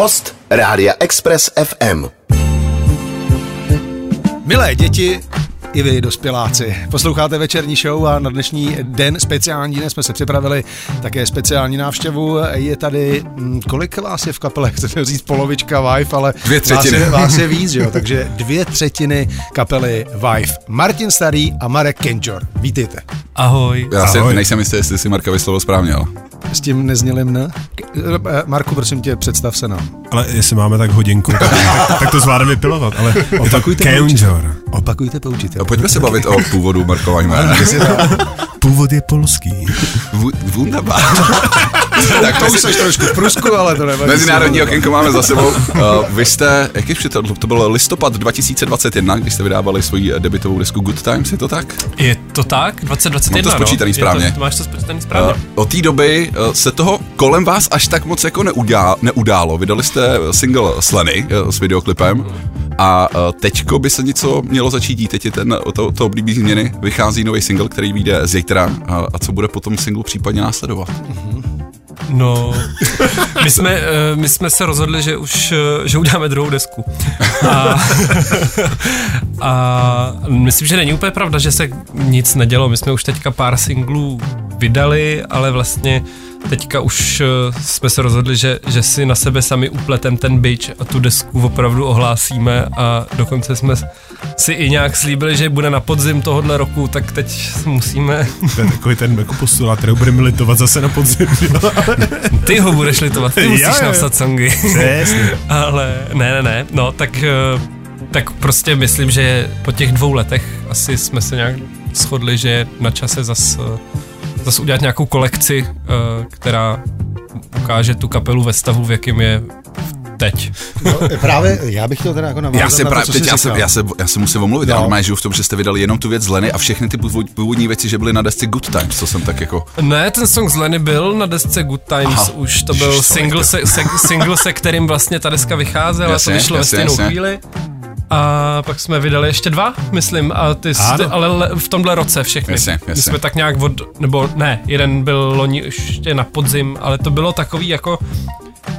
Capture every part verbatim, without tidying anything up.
Host Rádia Express F M. Milé děti, i vy, dospěláci. Posloucháte večerní show a na dnešní den, speciální den, jsme se připravili také speciální návštěvu. Je tady, kolik vás je v kapele? Chcete říct polovička Wyfe, ale dvě třetiny. Vás, je, vás je víc, jo? Takže dvě třetiny kapely Wyfe. Martin Starý a Marek Kendžor. Vítejte. Ahoj. Já Ahoj. Jsem, nejsem jistý, jestli si Marka vyslovil správně, ale... S tím neznělým ne? Marku, prosím tě, představ se nám. Ale jestli máme tak hodinku, tak, tak, tak to zvládne vypilovat, ale opakujte Kendžor. Opakujte poučit. No, pojďme se bavit o původu markování jména. Původ je polský. Wunderbar. Tak to už jsi trošku v Prusku, ale to nevadí. Mezinárodní okénko máme za sebou. Uh, vy jste, jak je přitel, to byl listopad dva tisíce dvacet jedna, když jste vydávali svoji debutovou desku Good Times, je to tak? Je to tak, dvacet dvacet jedna, no. To spočítaný no. správně. Je to, to máš to spočítaný správně. Uh, od té doby uh, se toho kolem vás až tak moc jako neudá, neudálo. Vydali jste single Sleny uh, s videoklipem a uh, teďko by se něco mělo začít dít. Teď je ten, to, to oblíbí změny, vychází nový single, který vyjde zítra. A, a co bude po tom singlu případně následovat? Mm-hmm. No, my jsme, my jsme se rozhodli, že už, že uděláme druhou desku. A, a myslím, že není úplně pravda, že se nic nedělo. My jsme už teďka pár singlů vydali, ale vlastně teďka už jsme se rozhodli, že, že si na sebe sami upletem ten bič a tu desku opravdu ohlásíme a dokonce jsme si i nějak slíbili, že bude na podzim tohohle roku, tak teď musíme... To je takový ten jako postulát, kterou budeme litovat zase na podzim. Ty ho budeš litovat, ty musíš Já, napsat songy. Přesně. Ale ne, ne, ne, no tak, tak prostě myslím, že po těch dvou letech asi jsme se nějak shodli, že na čase zase... zase udělat nějakou kolekci, která ukáže tu kapelu ve stavu, v jakém je teď. No, právě já bych chtěl teda jako navázat já se na to, co teď já, se, já, se, já se musím omluvit, no. Já normálně žiju v tom, že jste vydali jenom tu věc z Leny a všechny ty původní věci, že byly na desce Good Times, co jsem tak jako... Ne, ten song z Leny byl na desce Good Times, aha, už to byl single se, se, single, se kterým vlastně ta deska vycházela, jasně, to vyšlo jasně, ve stejnou chvíli. A pak jsme vydali ještě dva, myslím, a ty jste, ale v tomhle roce všechny. Jasně, jasně. My jsme tak nějak od, nebo ne, jeden byl loni ještě na podzim, ale to bylo takový jako,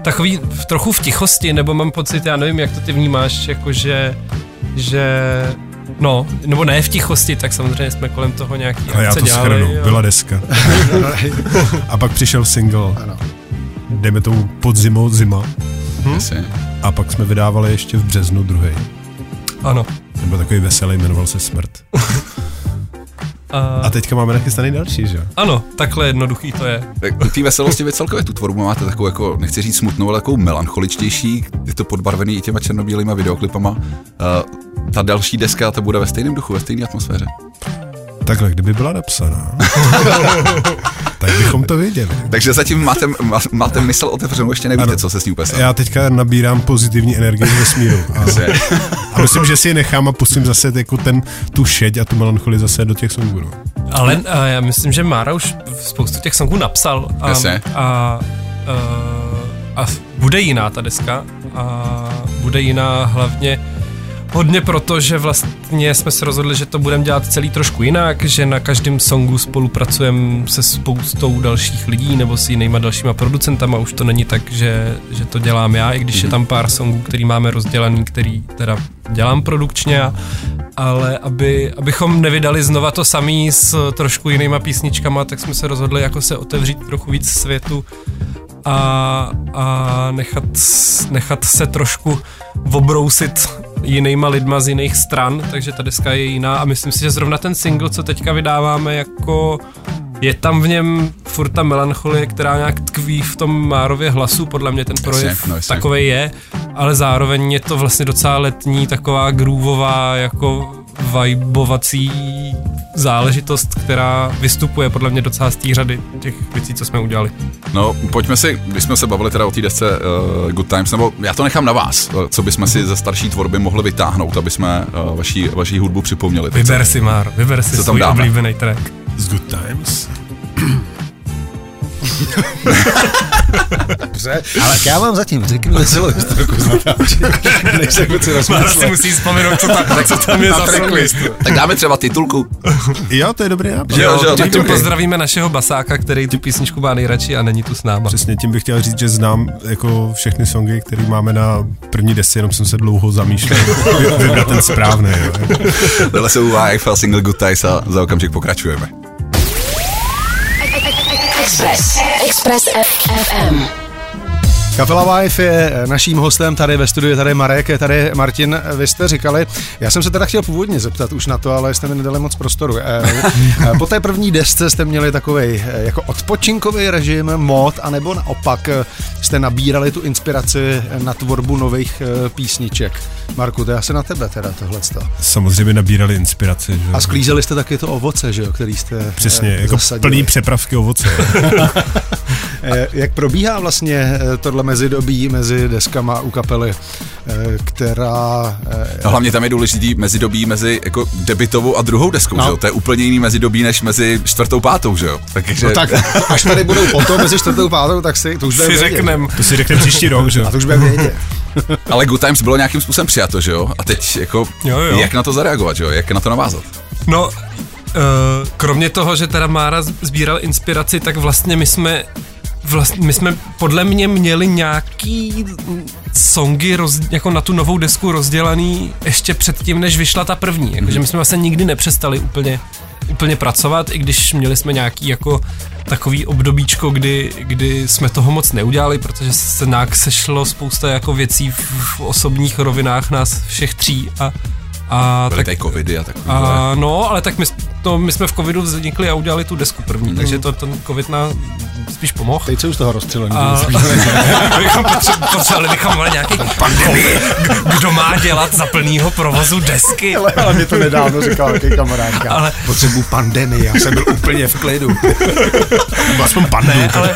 takový v, trochu v tichosti, nebo mám pocit, já nevím, jak to ty vnímáš, jakože, že, no, nebo ne v tichosti, tak samozřejmě jsme kolem toho nějaký akce dělali. A já to shrnu, byla deska. A pak přišel single, ano. Dejme tomu podzimou zima. Hm? A pak jsme vydávali ještě v březnu druhej. Ano. Ten byl takový veselý, jmenoval se Smrt. A teďka máme nachystaný další, že? Ano, takhle jednoduchý to je. Tak u té veselosti vy celkově tu tvorbu máte takovou, jako, nechci říct smutnou, ale takovou melancholičtější, je to podbarvený i těma černobílýma videoklipama. Uh, ta další deska, ta bude ve stejném duchu, ve stejné atmosféře. Takhle, kdyby byla napsaná, tak bychom to viděli. Takže zatím máte, máte mysl otevřenou, ještě nevíte, ano, co se s ní úplně stane. Já teďka nabírám pozitivní energii z vesmíru. A, a myslím, že si ji nechám a pustím zase jako ten, tu šeď a tu melancholii zase do těch songů. No. Ale a já myslím, že Mára už spoustu těch songů napsal. A, a, a, a bude jiná ta deska. A bude jiná hlavně hodně proto, že vlastně jsme se rozhodli, že to budeme dělat celý trošku jinak, že na každém songu spolupracujeme se spoustou dalších lidí nebo s jinýma dalšíma producentama. Už to není tak, že, že to dělám já, i když je tam pár songů, který máme rozdělaný, který teda dělám produkčně, ale aby, abychom nevydali znova to samý s trošku jinýma písničkama, tak jsme se rozhodli jako se otevřít trochu víc světu a, a nechat, nechat se trošku obrousit jinýma lidma z jiných stran, takže ta deska je jiná a myslím si, že zrovna ten single, co teďka vydáváme, jako je tam v něm furt ta melancholie, která nějak tkví v tom Márově hlasu, podle mě ten projev no, takovej je, ale zároveň je to vlastně docela letní, taková grooveová, jako vibovací záležitost, která vystupuje podle mě docela z té řady těch věcí, co jsme udělali. No, pojďme si, když jsme se bavili teda o té desce uh, Good Times, nebo já to nechám na vás, co bychom si ze starší tvorby mohli vytáhnout, aby jsme uh, vaší, vaší hudbu připomněli. Vyber si, Máro, vyber si svůj oblíbený track. Z Good Times? Dobře, ale já vám zatím řeknu veselou historiku z natáček, než se kluci rozmyslou. Máš si musí vzpomenout, co, ta, co tam je za tracklist. Tak dáme třeba titulku. Jo, to je dobrý nápad. Jo, jo, tím, tím pozdravíme našeho basáka, který tu písničku má nejradši a není tu s náma. Přesně, tím bych chtěl říct, že znám jako všechny songy, které máme na první desce, jenom jsem se dlouho zamýšlel vybrat ten správný. Tohle se uvá Eiffel single Good Times a za okamžik pokračujeme. Express, Express ef em. Kapela Wyfe je naším hostem tady ve studiu, tady Marek, tady Martin, vy jste říkali, já jsem se teda chtěl původně zeptat už na to, ale jste mi nedali moc prostoru. Po té první desce jste měli takovej jako odpočinkový režim, mod, anebo naopak jste nabírali tu inspiraci na tvorbu nových písniček. Marku, to je asi na tebe teda tohleto. Samozřejmě nabírali inspiraci. Že? A sklízeli jste taky to ovoce, že jo, který jste přesně, eh, jako zasadili. Plný přepravky ovoce. Jak probíhá vlastně tohle mezidobí mezi deskama u kapely, která... No, hlavně tam je důležitý mezidobí mezi jako debitovou a druhou deskou, no. Že jo? To je úplně jiný mezidobí než mezi čtvrtou pátou, že jo? Takže... No tak, až tady budou potom mezi čtvrtou pátou, tak si to už si řekneme. To si řekneme příští rok, že jo? A to už bude vědět. Ale Good Times bylo nějakým způsobem přijato, že jo? A teď jako, jo, jo. Jak na to zareagovat, že jo? Jak na to navázat? No, kromě toho, že teda Mára sbíral inspiraci, tak vlastně my jsme... Vlastně my jsme podle mě měli nějaký songy roz, jako na tu novou desku rozdělaný ještě předtím, než vyšla ta první. Jakože my jsme vlastně nikdy nepřestali úplně, úplně pracovat, i když měli jsme nějaký jako takový obdobíčko, kdy, kdy jsme toho moc neudělali, protože se nějak sešlo spousta jako věcí v, v osobních rovinách nás všech tří a A byly tak, covidy a takový. A, no, ale tak my, to, my jsme v covidu vznikli a udělali tu desku první, hmm. takže to, ten covid nám spíš pomohl. Teď se už toho rozstřelili. Potřebovali bychom nějaký pandemii, kdo má dělat za plnýho provozu desky. Ale, ale mě to nedávno říkala taky kamarádka. Ale... Potřebuji pandemii, já jsem byl úplně v klidu. Aspoň pandu. Ne, ale...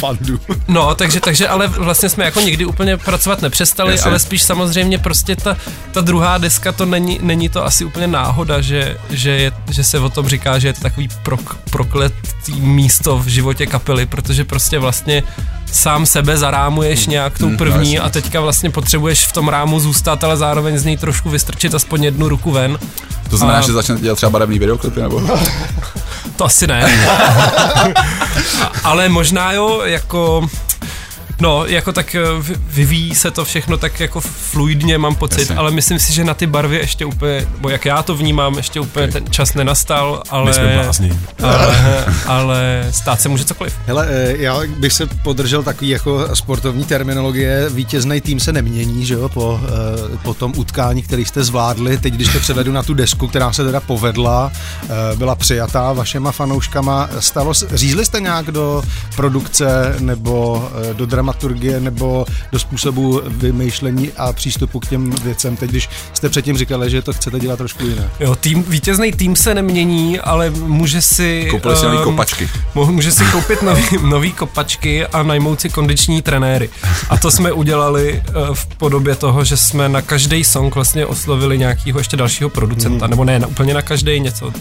pandu. No, takže, takže, ale vlastně jsme jako nikdy úplně pracovat nepřestali, Jasně. ale spíš samozřejmě prostě ta, ta druhá deska to Není, není to asi úplně náhoda, že, že, je, že se o tom říká, že je to takový prok, prokletý místo v životě kapely, protože prostě vlastně sám sebe zarámuješ hmm. nějak tou první hmm, a teďka vlastně potřebuješ v tom rámu zůstat, ale zároveň z něj trošku vystrčit aspoň jednu ruku ven. To znamená, a... že začnete dělat třeba barevný videoklipy, nebo? To asi ne. Ale možná jo, jako... No, jako tak vyvíjí se to všechno tak jako fluidně, mám pocit, Jasně. ale myslím si, že na ty barvy ještě úplně, bo jak já to vnímám, ještě úplně okay. ten čas nenastal, ale, ale, ale stát se může cokoliv. Hele, já bych se podržel takový jako sportovní terminologie, vítězný tým se nemění, že jo, po, po tom utkání, který jste zvládli, teď když to převedu na tu desku, která se teda povedla, byla přijatá vašema fanouškama, stalo, řízli jste nějak do produkce nebo do drama dramaturgie nebo do způsobu vymýšlení a přístupu k těm věcem, teď když jste předtím říkali, že to chcete dělat trošku jinak. Jo, tým, vítězný tým se nemění, ale může si... Koupili um, si nový kopačky. Může si koupit nový, nový kopačky a najmout si kondiční trenéry. A to jsme udělali uh, v podobě toho, že jsme na každý song vlastně oslovili nějakého ještě dalšího producenta, mm. nebo ne, na, úplně na každý něco. Uh,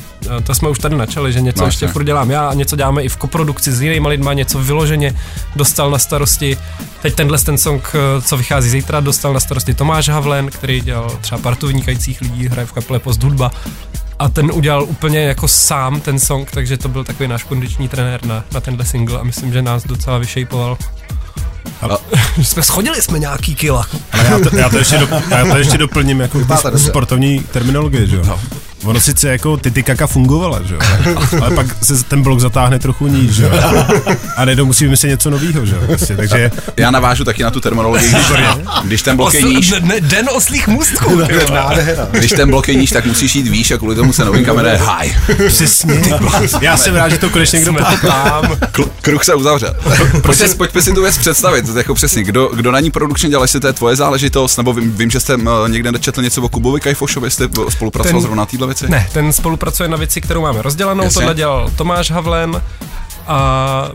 to jsme už tady načali, že něco Máš ještě furt dělám já a něco děláme i v koprodukci s jinýma lidma, něco vyloženě dostal na starosti. Teď tenhle ten song, co vychází zítra, dostal na starosti Tomáš Havlen, který dělal třeba partu vynikajících lidí, hraje v kapele Post hudba. A ten udělal úplně jako sám ten song, takže to byl takový náš kondiční trenér na, na tenhle single a myslím, že nás docela vyšejpoval. A... jsme schodili jsme nějaký kila. Ale já to, já to, ještě, do, já to ještě doplním jako sportovní terminologie, že jo? No. Ono sice jako Titikaka fungovala, že jo? Ale pak se ten blok zatáhne trochu níž, že jo? A nejdou musí vymyslet něco novýho, že jo? Vlastně, takže... Já navážu taky na tu terminologii, když, když ten blok je níž... Den oslých můstků. Když ten blok je níž, tak musíš jít výš a kvůli tomu se novinka jmenuje high. Přesně. Já jsem rád, že to konečně někdo tam. Kruh se uzavřel. Prostě pojďme si tu věc představit, jako přesně, kdo, kdo na ní produkčně dělá, jestli to je tvoje záležitost, nebo vím, vím že jsem někde četl něco o Kubovi Kajfošovi, jestli spolupracoval ten... zrovna týhle věci? Ne, ten spolupracuje na věci, kterou máme rozdělanou, Jasně. tohle dělal Tomáš Havlen a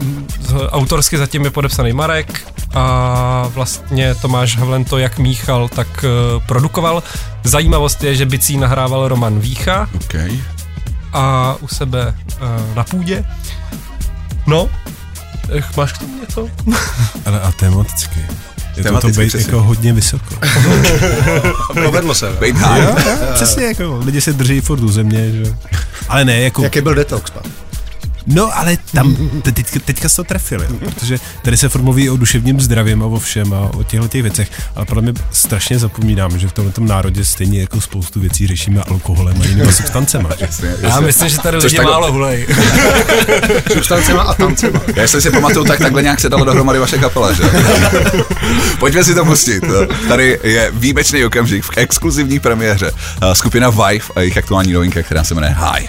autorsky zatím je podepsaný Marek a vlastně Tomáš Havlen to jak míchal, tak produkoval. Zajímavost je, že bicí nahrával Roman Vícha okay. a u sebe na půdě. No, Ech, máš k tomu něco? Ale a tematicky. Je to, to být jako hodně vysoko. Provedlo se. Bejt high. Jo, jo, přesně, jako lidi se drží furt u země, že? Ale ne, jako... Jaký byl detox, pan? No, ale tam, te, teďka, teďka se to trefili, protože tady se furt mluví o duševním zdravím a o všem a o těchto těch věcech, ale podle mě strašně zapomínáme, že v tomto národě stejně jako spoustu věcí řešíme alkoholem a jinými substancema. Já myslím, že tady lidi málo hulej. Substancema a tancema. Já jestli si pamatuju, tak takhle nějak se dalo dohromady vaše kapela, že? Pojďme si to pustit. Tady je výjimečný okamžik v exkluzivní premiéře skupina Wyfe a jejich aktuální novinka, která se jmenuje High.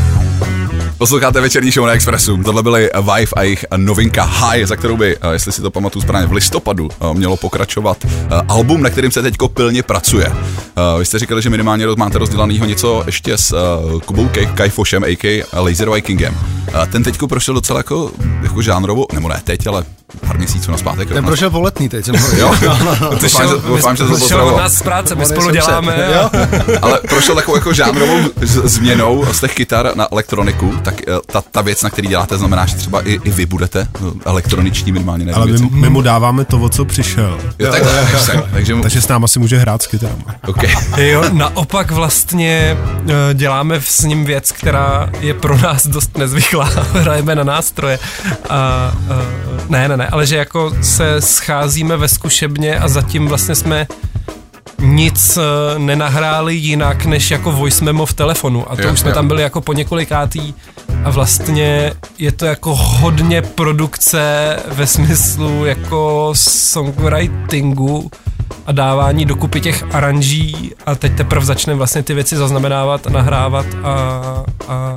Posloucháte Večerní show na Expressu. Tohle byly Wyfe a jejich novinka High, za kterou by, jestli si to pamatuju správně, v listopadu mělo pokračovat album, na kterým se teďko pilně pracuje. Vy jste říkali, že minimálně máte rozdělanýho něco ještě s Kubou Kajfošem, a ká a. Laser Vikingem. Ten teďko prošel docela jako, jako žánrovou, nebo ne teď, ale pár měsíců naspátek. Ten prošel poletný teď, jsem ho. Jo, doufám, že to pozdravilo. Nás z práce, my spolu děláme. Ale prošel takovou jako žánrovou změnou z těch kytar na elektroniku. Tak ta, ta věc, na který děláte, znamená, že třeba i, i vy budete elektroniční minimálně. Nevím, ale my, my mu dáváme to, o co přišel. Jo, tak, tak, takže, mu... takže s náma si může hrát s kytárama. Okay. Jo, naopak vlastně děláme s ním věc, která je pro nás dost nezvyklá. Hrajeme na nástroje. A, a, ne, ne, ne, ale že jako se scházíme ve zkušebně a zatím vlastně jsme nic nenahráli jinak než jako voice memo v telefonu a to jo, už jsme jo. tam byli jako po několikátý a vlastně je to jako hodně produkce ve smyslu jako songwritingu a dávání dokupy těch aranží a teď teprve začneme vlastně ty věci zaznamenávat, nahrávat a, a,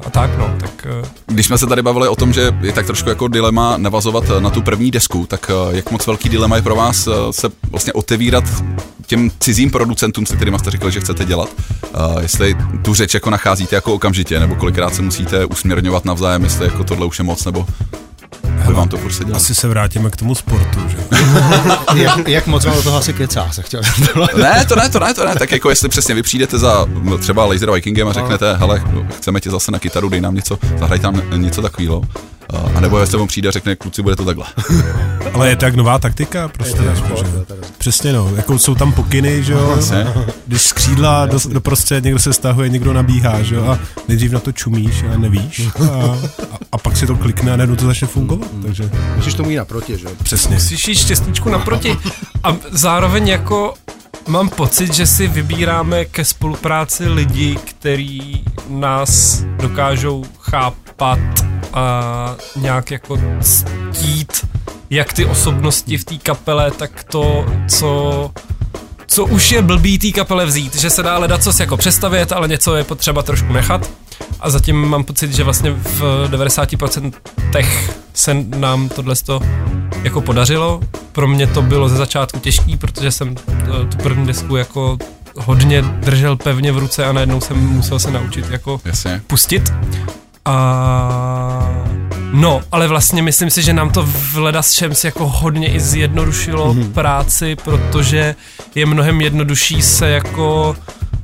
a tak no. Tak. Když jsme se tady bavili o tom, že je tak trošku jako dilema navazovat na tu první desku, tak jak moc velký dilema je pro vás se vlastně otevírat těm cizím producentům, se kterýma jste říkali, že chcete dělat, uh, jestli tu řeč jako nacházíte jako okamžitě, nebo kolikrát se musíte usměrňovat navzájem, jestli jako tohle už je moc, nebo hele, vám to prostě dělat. Asi se vrátíme k tomu sportu, že? jak, jak moc vám do toho asi kecá, se chtěl. ne, to ne, to ne, to ne, tak jako jestli přesně vy přijdete za třeba Laser Vikingem a řeknete, hele, chceme tě zase na kytaru, dej nám něco, zahraj tam něco takovýho. A nebo jestli on přijde a řekne, kluci, bude to takhle. Ale je to jak nová taktika, prostě. Šport, přesně no, jako jsou tam pokyny, že jo. Když skřídla do, do prostřed, někdo se stahuje, někdo nabíhá, že jo. A nejdřív na to čumíš a nevíš. A, a, a pak si to klikne a najednou to začne fungovat, takže. Musíš tomu jít naproti, že jo. Přesně. Musíš jít štěstničku naproti. A zároveň jako mám pocit, že si vybíráme ke spolupráci lidi, kteří nás dokážou chápat a nějak jako ctít jak ty osobnosti v té kapele, tak to, co, co už je blbý té kapele vzít, že se dá hledat, co si jako přestavět, ale něco je potřeba trošku nechat a zatím mám pocit, že vlastně v devadesát procent se nám tohle jako podařilo. Pro mě to bylo ze začátku těžký, protože jsem tu první desku jako hodně držel pevně v ruce a najednou jsem musel se naučit jako Jasně. pustit. A no, ale vlastně myslím si, že nám to v ledasčem si jako hodně i zjednodušilo mm-hmm. práci, protože je mnohem jednodušší se jako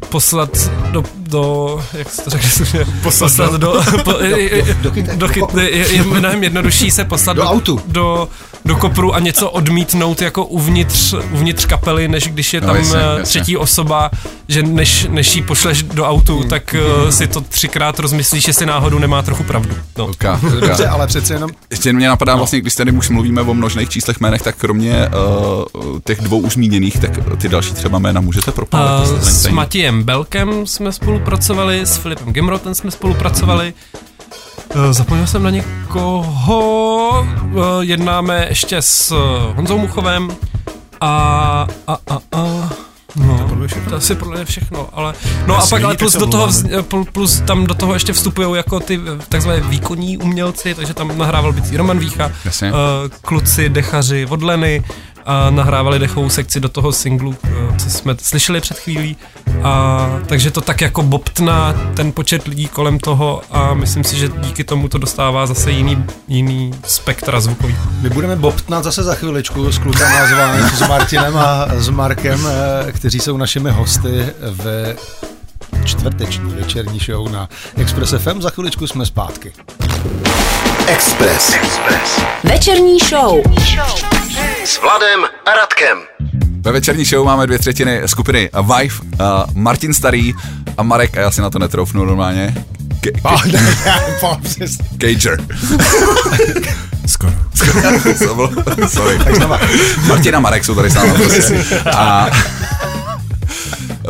poslat do, do jak se to řekne, poslat, poslat do, do, po, do, do, do, do kytek, je, je mnohem jednodušší se poslat do, do autu, do, do kopru a něco odmítnout jako uvnitř, uvnitř kapely, než když je tam no, jasně, jasně. třetí osoba, že než, než ji pošleš do autu, hmm. tak hmm. si to třikrát rozmyslíš, jestli náhodou nemá trochu pravdu. No. Okay, okay. Dobře, ale přece jenom... Ještě mě napadá no. vlastně, když tady už mluvíme o množných číslech jménech, tak kromě uh, těch dvou už zmíněných, tak ty další třeba jména můžete propálit. Uh, s Matějem Belkem jsme spolupracovali, s Filipem Gemrotem jsme spolupracovali. Zapomněl jsem na někoho. Jednáme ještě s Honzou Muchovem a a a a no, to asi pro ně všechno, ale no a pak ale plus do toho plus tam do toho ještě vstupujou jako ty takzvané výkonní umělci, takže tam nahrával bicí Roman Vícha, kluci dechaři od Leny. A nahrávali dechovou sekci do toho singlu, co jsme slyšeli před chvílí. A, takže to tak jako bobtná ten počet lidí kolem toho a myslím si, že díky tomu to dostává zase jiný, jiný spektra zvukový. My budeme bobtnat zase za chviličku s klukama zvaných, s Martinem a s Markem, kteří jsou našimi hosty ve čtvrteční večerní show na Express ef em. Za chviličku jsme zpátky. Express. Express. Večerní show. show. S Vladem a Radkem. Ve večerní show máme dvě třetiny skupiny Wyfe, uh, Martin Starý a Marek, a já si na to netroufnu normálně. Kendžor. Skoro. Skoro. Sorry. Martin a Marek jsou tady s námi. A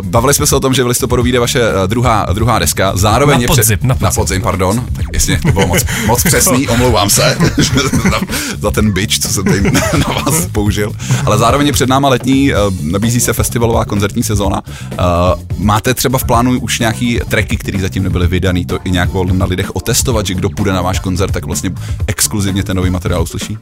bavili jsme se o tom, že v listopadu vyjde vaše druhá, druhá deska. Zároveň na podzim, před, na, podzim, na podzim, pardon. Tak jasně, to bylo moc, moc přesný, omlouvám se za ten bitch, co jsem tady na vás použil. Ale zároveň je před náma letní, nabízí se festivalová koncertní sezóna. Máte třeba v plánu už nějaký tracky, které zatím nebyly vydaný, to i nějak na lidech otestovat, že kdo půjde na váš koncert, tak vlastně exkluzivně ten nový materiál uslyší?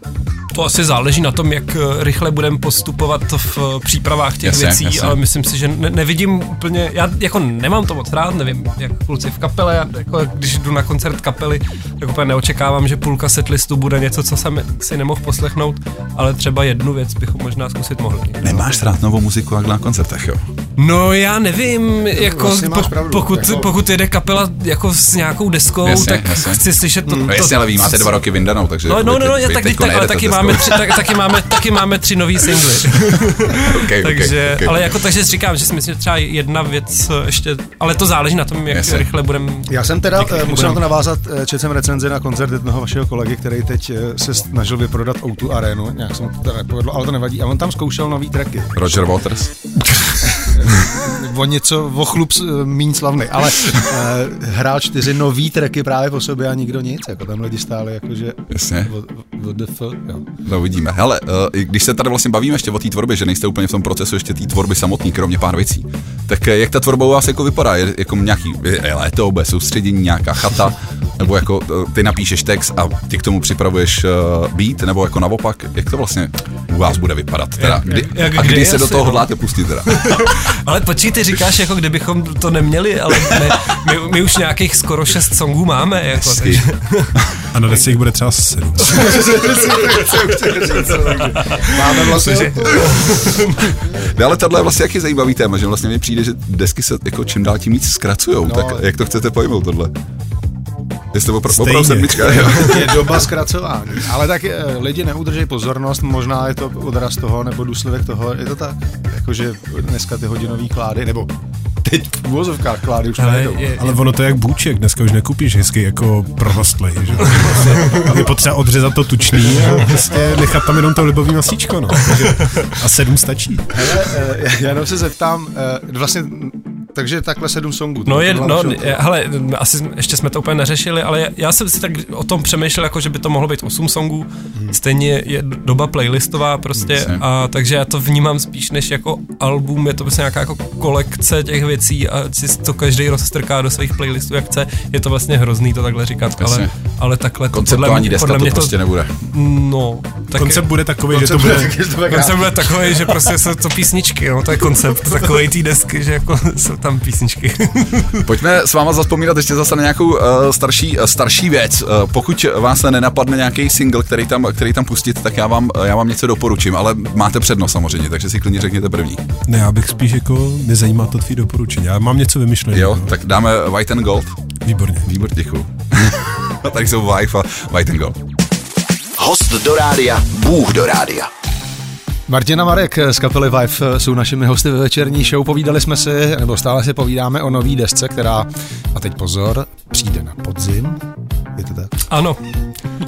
To asi záleží na tom, jak rychle budeme postupovat v přípravách těch jasně, věcí, jasně. Ale myslím si, že ne- nevidím úplně, já jako nemám to moc rád, nevím, jak kluci v kapele, já, jako když jdu na koncert kapely, tak úplně neočekávám, že půlka setlistu bude něco, co jsem si nemohl poslechnout, ale třeba jednu věc bychom možná zkusit mohli. Nemáš rád novou muziku jak na koncertech, jo? No já nevím, jako po, pravdu, pokud, jako... pokud jede kapela jako s nějakou deskou, jasně, tak jasně. Chci slyšet to. Hmm. to jasně, ale vy máte dva roky vyndanou, takže... No, no, no, no tak, tak, ale taky máme, tři, tak, taky máme, taky máme tři nový singly. okay, takže, okay, okay. Ale jako takže říkám, že si myslím, že třeba jedna věc ještě, ale to záleží na tom, jak jasně. rychle budeme... Já jsem teda, musel na to navázat, četl jsem recenzi na koncert jednoho vašeho kolegy, který teď se snažil vyprodat ó dvě arénu, nějak se mu to nepovedlo, ale to nevadí, a on tam zkoušel nový tracky. Roger Waters. o něco, o chlup míň slavný, ale uh, hrál čtyři nový tracky právě po sobě a nikdo nic, jako tam lidi stáli, jakože... Jasně. What the fuck, jo. To uvidíme. Hele, uh, když se tady vlastně bavíme ještě o té tvorbě, že nejste úplně v tom procesu ještě té tvorby samotný, kromě pár věcí, tak jak ta tvorba u vás jako vypadá? Je jako nějaký je léto, bude soustředění, nějaká chata, nebo jako ty napíšeš text a ty k tomu připravuješ uh, beat, nebo jako naopak, jak to vlastně u vás bude vypadat? Teda, kdy, jak, jak, a kdy, kdy se do toho hodláte pustit teda? Ale počkej, ty říkáš, jako kdybychom to neměli, ale ne, my, my už nějakých skoro šest songů máme. Jako, takže... A na desce jich bude třeba sedm. Máme vlastně... No, ale tohle je vlastně jaký zajímavý téma, že vlastně mi přijde, že desky se jako čím dál tím víc zkracujou, no, tak jak to chcete pojmout tohle? Jestli to opra- opravdu sedmička, jo. Je doba zkracování, ale tak je, lidi neudrží pozornost, možná je to odraz toho, nebo důsledek toho, je to tak, jakože dneska ty hodinové klády, nebo teď v uvozovkách klády už nejdou. Ale ono to je jak bůček, dneska už nekupíš hezky jako prorostlej, že jo. Je potřeba odřezat to tučný a prostě nechat tam jenom to libový masíčko, no. A sedm stačí. Hele, já jenom se zeptám, vlastně... Takže takhle sedm songů. No, je, no je, hele, asi ještě jsme to úplně neřešili, ale já jsem si tak o tom přemýšlel, jako že by to mohlo být osm songů, hmm. stejně je doba playlistová prostě, a, takže já to vnímám spíš než jako album, je to vlastně nějaká jako kolekce těch věcí a si to každý rozstrká do svých playlistů, jak chce, je to vlastně hrozný to takhle říkat, ale, ale takhle konceptuální deska to prostě to, nebude. No, tak koncept je, bude takový, koncept že to bude, bude, taky, že to bude koncept bude takový, že prostě jsou to písničky, no, to je koncept takovej té desky, že jako tam písničky. Pojďme s váma zazpomínat ještě zase na nějakou uh, starší, starší věc. Uh, pokud vás nenapadne nějaký single, který tam, který tam pustit, tak já vám, já vám něco doporučím, ale máte přednost samozřejmě, takže si klidně řekněte první. Ne, já bych spíš jako, mě zajímá to tvý doporučení, já mám něco vymyšlené. Jo, no. Tak dáme White and Gold. Výborně. Výborně, děkuju. Tady jsou Wyfe a White and Gold. Host do rádia, Bůh do rádia. Martin a Marek z kapely Wyfe jsou našimi hosty ve večerní show. Povídali jsme si, nebo stále si povídáme o nový desce, která, a teď pozor, přijde na podzim. Je to tak? Ano.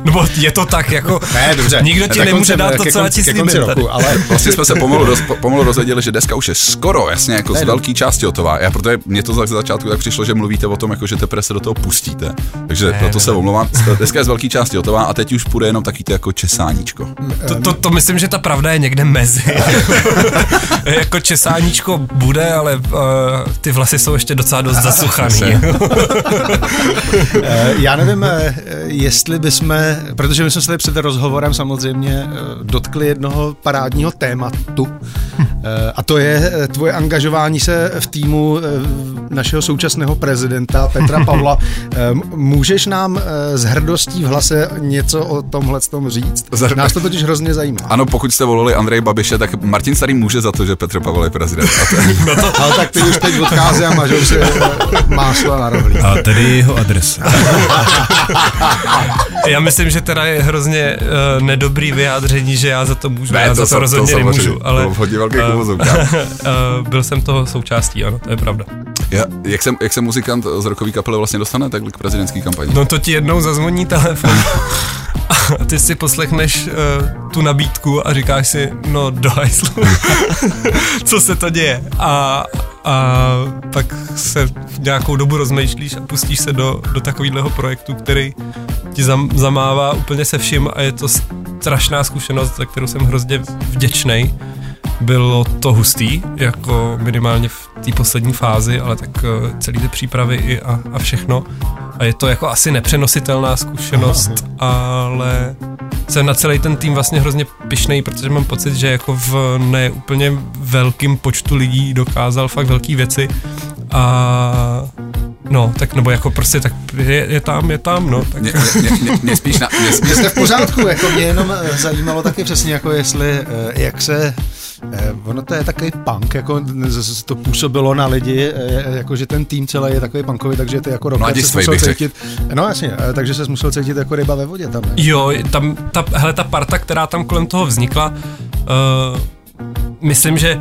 Nebo je to tak, jako... Ne, dobře. Nikdo ti ne, nemůže dát to, co na ti slíbím. Ale vlastně jsme se pomalu, doz, pomalu dozvěděli, že deska už je skoro, jasně, jako ne, z velké části hotová. Já, protože mě to za začátku tak přišlo, že mluvíte o tom, jako, že teprve se do toho pustíte. Takže ne, proto ne, se omlouvám. Deska je z velké části hotová a teď už půjde jenom taky to jako česáníčko. To, to, to myslím, že ta pravda je někde mezi. Jako česáníčko bude, ale uh, ty vlasy jsou ještě docela dost zasuchaný. Já nevím, jestli bychom jsme, protože my jsme se tady před rozhovorem samozřejmě dotkli jednoho parádního tématu, a to je tvoje angažování se v týmu našeho současného prezidenta Petra Pavla. Můžeš nám s hrdostí v hlase něco o tomhletom říct? Nás to totiž hrozně zajímá. Ano, pokud jste volili Andreje Babiše, tak Martin Starý může za to, že Petr Pavel je prezident. No, to... no tak ty už teď odchází a mažou si máslo na rohlík. A tedy jeho adresa. Já myslím, že teda je hrozně uh, nedobrý vyjádření, že já za to můžu, ne, já to za to sam, rozhodně to nemůžu, ale to hodně velký uh, uh, byl jsem toho součástí, ano, to je pravda. Já, jak, se, jak se muzikant z rokový kapely vlastně dostane takhle k prezidentský kampani? No to ti jednou zazvoní telefon a ty si poslechneš uh, tu nabídku a říkáš si, no do hajzlu, co se to děje? A, a pak se nějakou dobu rozmýšlíš a pustíš se do, do takovýhleho projektu, který ti zam, zamává úplně se vším a je to strašná zkušenost, za kterou jsem hrozně vděčnej. Bylo to hustý, jako minimálně v té poslední fázi, ale tak celý ty přípravy i a, a všechno. A je to jako asi nepřenositelná zkušenost, ale jsem na celý ten tým vlastně hrozně pyšnej, protože mám pocit, že jako v neúplně velkým počtu lidí dokázal fakt velký věci a no, tak nebo jako prostě tak je, je tam, je tam, no. Tak. Mě, mě, mě, mě spíš na... Mě spíš. Jste v pořádku, jako mě jenom zajímalo taky přesně, jako jestli, jak se... Ono to je takový punk, jako to působilo na lidi, jako že ten tým celý je takový punkový, takže ty jako rocker no se musel cítit, no jasně, takže se musel cítit jako ryba ve vodě tam. Ne? Jo, tam, ta, hele, ta parta, která tam kolem toho vznikla, uh, myslím, že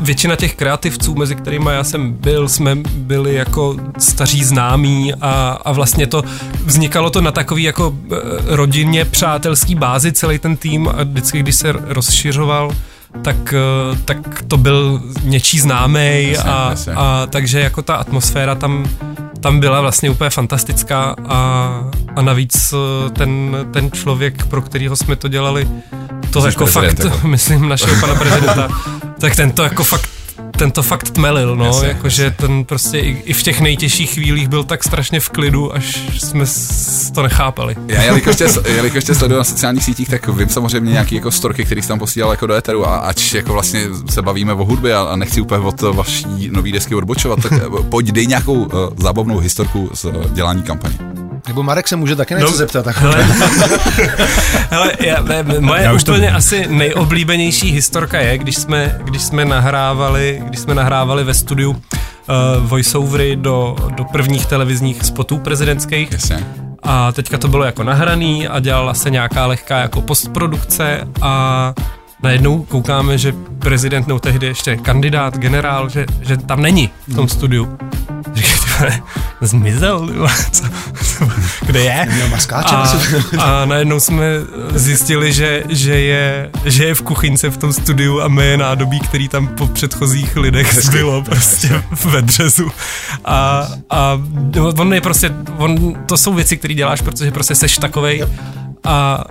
většina těch kreativců, mezi kterými já jsem byl, jsme byli jako staří známí a, a vlastně to vznikalo to na takový jako rodinně přátelský bázi celý ten tým a vždycky, když se rozšiřoval, Tak, tak to byl něčí známej a, a takže jako ta atmosféra tam, tam byla vlastně úplně fantastická a, a navíc ten, ten člověk, pro kterého jsme to dělali, to jako fakt, jako. myslím našeho pana prezidenta, tak ten to jako fakt ten to fakt tmelil, no, jakože ten prostě i, i v těch nejtěžších chvílích byl tak strašně v klidu, až jsme to nechápali. Já, jelikož tě, jelikož tě sleduju na sociálních sítích, tak vím samozřejmě nějaký jako storky, který jsi tam posílal jako do éteru a ač jako vlastně se bavíme o hudbě a, a nechci úplně od vaší nový desky odbočovat, tak pojď dej nějakou uh, zábavnou historku z uh, dělání kampaně. Nebo Marek se může taky něco no, zeptat. Tak. Hele, hele, já, moje já úplně asi nejoblíbenější historka je, když jsme, když jsme, nahrávali, když jsme nahrávali ve studiu uh, voiceovery do, do prvních televizních spotů prezidentských. Jasně. A teďka to bylo jako nahraný a dělala se nějaká lehká jako postprodukce a najednou koukáme, že prezident, no tehdy ještě kandidát, generál, že, že tam není v tom studiu. Říkajte, zmizel, co, co, kde je? A, a najednou jsme zjistili, že, že, je, že je v kuchyňce v tom studiu a meje nádobí, který tam po předchozích lidech zbylo prostě ve dřezu. A, a on je prostě, on, to jsou věci, které děláš, protože prostě seš takovej. A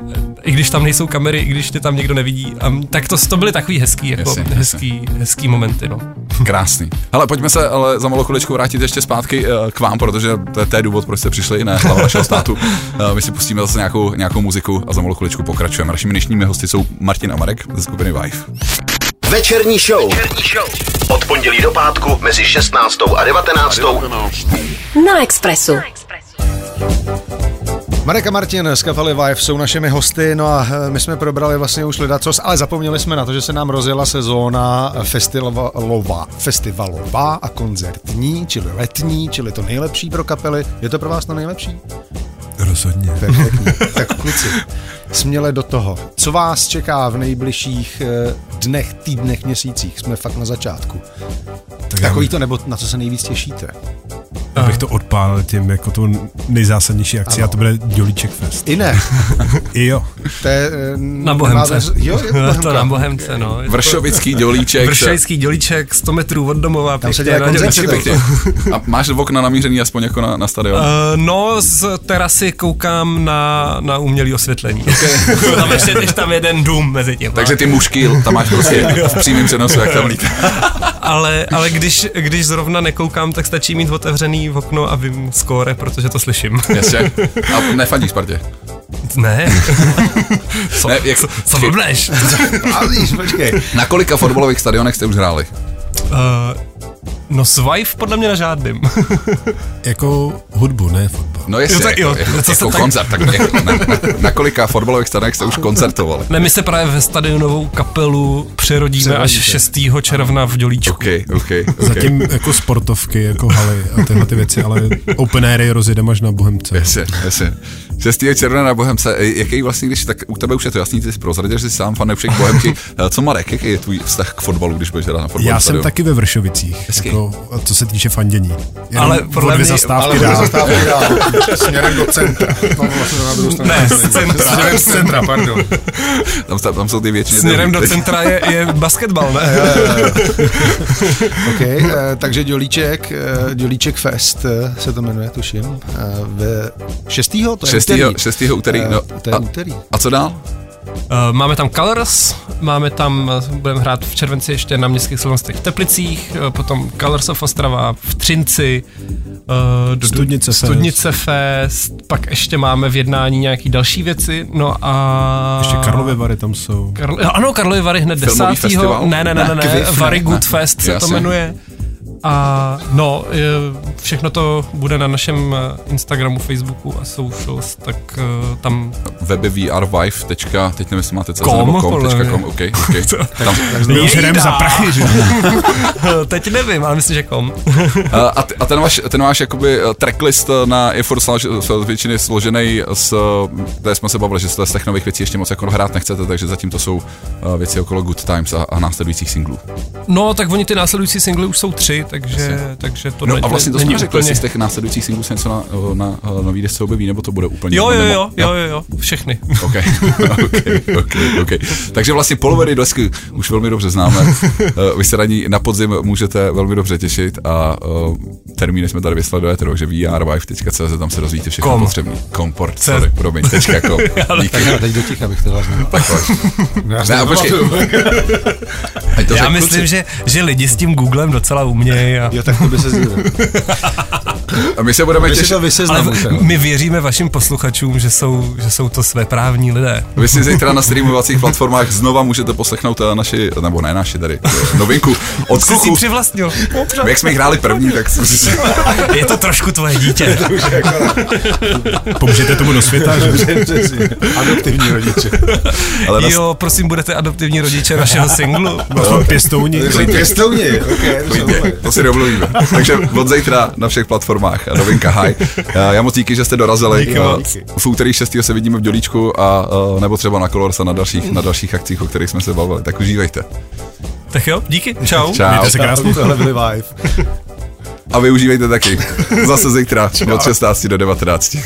i když tam nejsou kamery, i když tě tam někdo nevidí, tak to, to byly takový hezký, jako jasně, hezký, jasně. hezký momenty, no. Krásný. Hele, pojďme se ale za malou chviličku vrátit ještě zpátky k vám, protože to je, to je důvod, proč jste přišli, ne hlava našeho státu. My si pustíme zase nějakou, nějakou muziku a za malou chviličku pokračujeme. Našimi dnešními hosty jsou Martin a Marek ze skupiny Wyfe. Večerní show. Večerní show. Od pondělí do pátku mezi šestnáctou a devatenáctou na Expressu. Na Expressu. Marek a Martin z kapely Wyfe jsou našimi hosty, no a my jsme probrali vlastně už ledacos, ale zapomněli jsme na to, že se nám rozjela sezóna festivalová, festivalová a koncertní, čili letní, čili to nejlepší pro kapely. Je to pro vás to nejlepší? Rozhodně. Perfektně. Tak kluci, směle do toho. Co vás čeká v nejbližších dnech, týdnech, měsících? Jsme fakt na začátku. Tak Takový bych... to, nebo na co se nejvíc těšíte? Já bych to odpálil tím jako tu nejzásadnější akci ano. A to bude Dělíček Fest. I ne. I jo. To je, na Bohemce. Jo, je to, no, to na Bohemce, no. Vršovický dělíček. Vršovický dělíček, sto metrů od domova. Tam se dělá koncerty pěkně. A máš okna namířený aspoň jako na, na stadion? Uh, no, z terasy koukám na, na umělý osvětlení. Okay. Tam ještě tež tam jeden dům mezi tím. Takže ty mušky tam máš prostě v přímém přenosu, jak tam lítá. Ale, ale když, když zrovna nekoukám, tak stačí mít otevřený v okno a vím skóre, protože to slyším. Jasně. A nefandíš Spartě? Ne. Co, ne, jak, co, co blbneš? Na kolika fotbalových stadionech jste už hráli? Uh, no s Wyfe podle mě na žádným. Jako hudbu, ne fotbal. No jestli, jo, tak, jo, jako, jako, jako tak... koncert. Tak jako, na, na, na kolika fotbalových stadionech jste už koncertovali? Ne, my se právě ve stadionovou kapelu přerodíme Přerodíte. až šestého června v Dělíčku. Okay, okay, okay. Zatím jako sportovky, jako haly a tyhle ty věci, ale open airy rozjedeme až na Bohemce. Jasně, jasně. šestého června na Bohemce, jaký vlastně, když tak u tebe už je to jasný, ty jsi prozradil, že jsi sám fanoušek Bohemky. Co Marek, jaký je tvůj vztah k fotbalu, když budeš teda na fotbalu? Já stadion? Jsem taky ve Vršovicích, jako, co se týče fandění. Jenom ale podle mě... zastávky dál. Zastávky dál. Směrem do centra. Tam vlastně na druhou stranu. Ne, z centra. Směrem z centra, pardon. Tam, tam jsou ty většině... Směrem do centra je, je basketbal, ne? OK, takže Dělíček, Dělíček Fest se to jmenuje, tuším. Ve šestého to je šestého úterý. No. To je a, úterý. A co dál? Uh, máme tam Colors, máme tam, budeme hrát v červenci ještě na městských slavnostech v Teplicích, uh, potom Colors of Ostrava v Třinci, uh, Studnice, Studnice Fest. Fest, pak ještě máme v jednání nějaký další věci, no a... Ještě Karlovy Vary tam jsou. Karlo, ano, Karlovy Vary hned desátého. Festival? Ne, ne, ne, ne, ne, ne Vary Good Fest se to jmenuje. A no, všechno to bude na našem Instagramu, Facebooku a socials, tak tam... www tečka v r wyfe tečka teď nevím, jestli máte cz nebo com tečka com, ok, ok. Tam. Takže za prachy, že? Teď nevím, ale myslím, že com. A, a ten váš, ten váš jakoby tracklist na Infosal většiny složený z, tady jsme se bavili, že z těch nových věcí ještě moc jako hrát nechcete, takže zatím to jsou věci okolo Good Times a, a následujících singlů. No, tak oni ty následující singly už jsou tři, takže, takže to no ne, a vlastně to jsme řekli, jestli z těch následujících singlů se něco na, na, na nový desce objeví, nebo to bude úplně... Jo, jo, nebo, jo, jo, jo, jo, všechny. Ok, ok, ok, ok. Takže vlastně Polovery Desky už velmi dobře známe. Vy se na ní na podzim můžete velmi dobře těšit a uh, termíny jsme tady vysledujete, takže v r wyfe tečka c z tam se dozvíte všechno potřebné. Komport, sorry, promiň tečka com. Díky. Teď do těch, abych to zaznal. Tak pojď. Já myslím, že lidi s tím Googlem docela uměj. A... Jo, tak to by se zjevil. A my se budeme těšit. My věříme vašim posluchačům, že jsou, že jsou to svéprávní lidé. Vy si zítra na streamovacích platformách znova můžete poslechnout naši, nebo ne naši tady, novinku od Jsi kluku. Jsi přivlastnil. Jak jsme hráli první, tak... Je to trošku tvoje dítě. Pomůžete tomu do světa, že? Adoptivní rodiče. Ale nas... Jo, prosím, budete adoptivní rodiče našeho singlu. No, pěstouni. Pěstouni, ok. To si domluvíme. Takže od zítra na všech platformách. Novinka High. Já moc díky, že jste dorazili. Díky, díky. V úterý šestého se vidíme v Dělíčku a nebo třeba na Colors a na dalších, na dalších akcích, o kterých jsme se bavili. Tak užívejte. Tak jo, díky. Čau. Čau. Mějte se krásně. Tohle byli Wyfe. A využívejte taky. Zase zítra od šestnácti do devatenácti.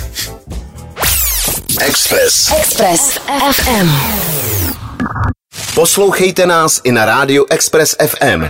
Express. Express ef em. Poslouchejte nás i na rádiu Express ef em.